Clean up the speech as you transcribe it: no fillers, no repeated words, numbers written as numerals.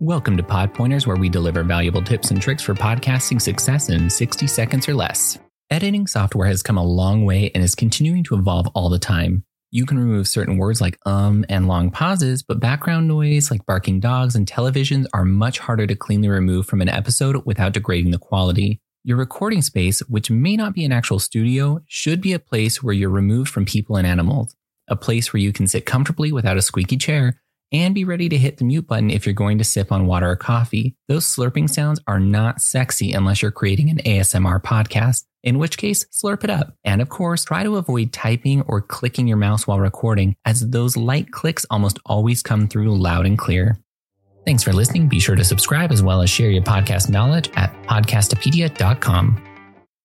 Welcome to Pod Pointers, where we deliver valuable tips and tricks for podcasting success in 60 seconds or less. Editing software has come a long way and is continuing to evolve all the time. You can remove certain words like and long pauses, but background noise like barking dogs and televisions are much harder to cleanly remove from an episode without degrading the quality. Your recording space, which may not be an actual studio, should be a place where you're removed from people and animals, a place where you can sit comfortably without a squeaky chair, and be ready to hit the mute button if you're going to sip on water or coffee. Those slurping sounds are not sexy unless you're creating an ASMR podcast, in which case, slurp it up. And of course, try to avoid typing or clicking your mouse while recording, as those light clicks almost always come through loud and clear. Thanks for listening. Be sure to subscribe as well as share your podcast knowledge at podcastopedia.com.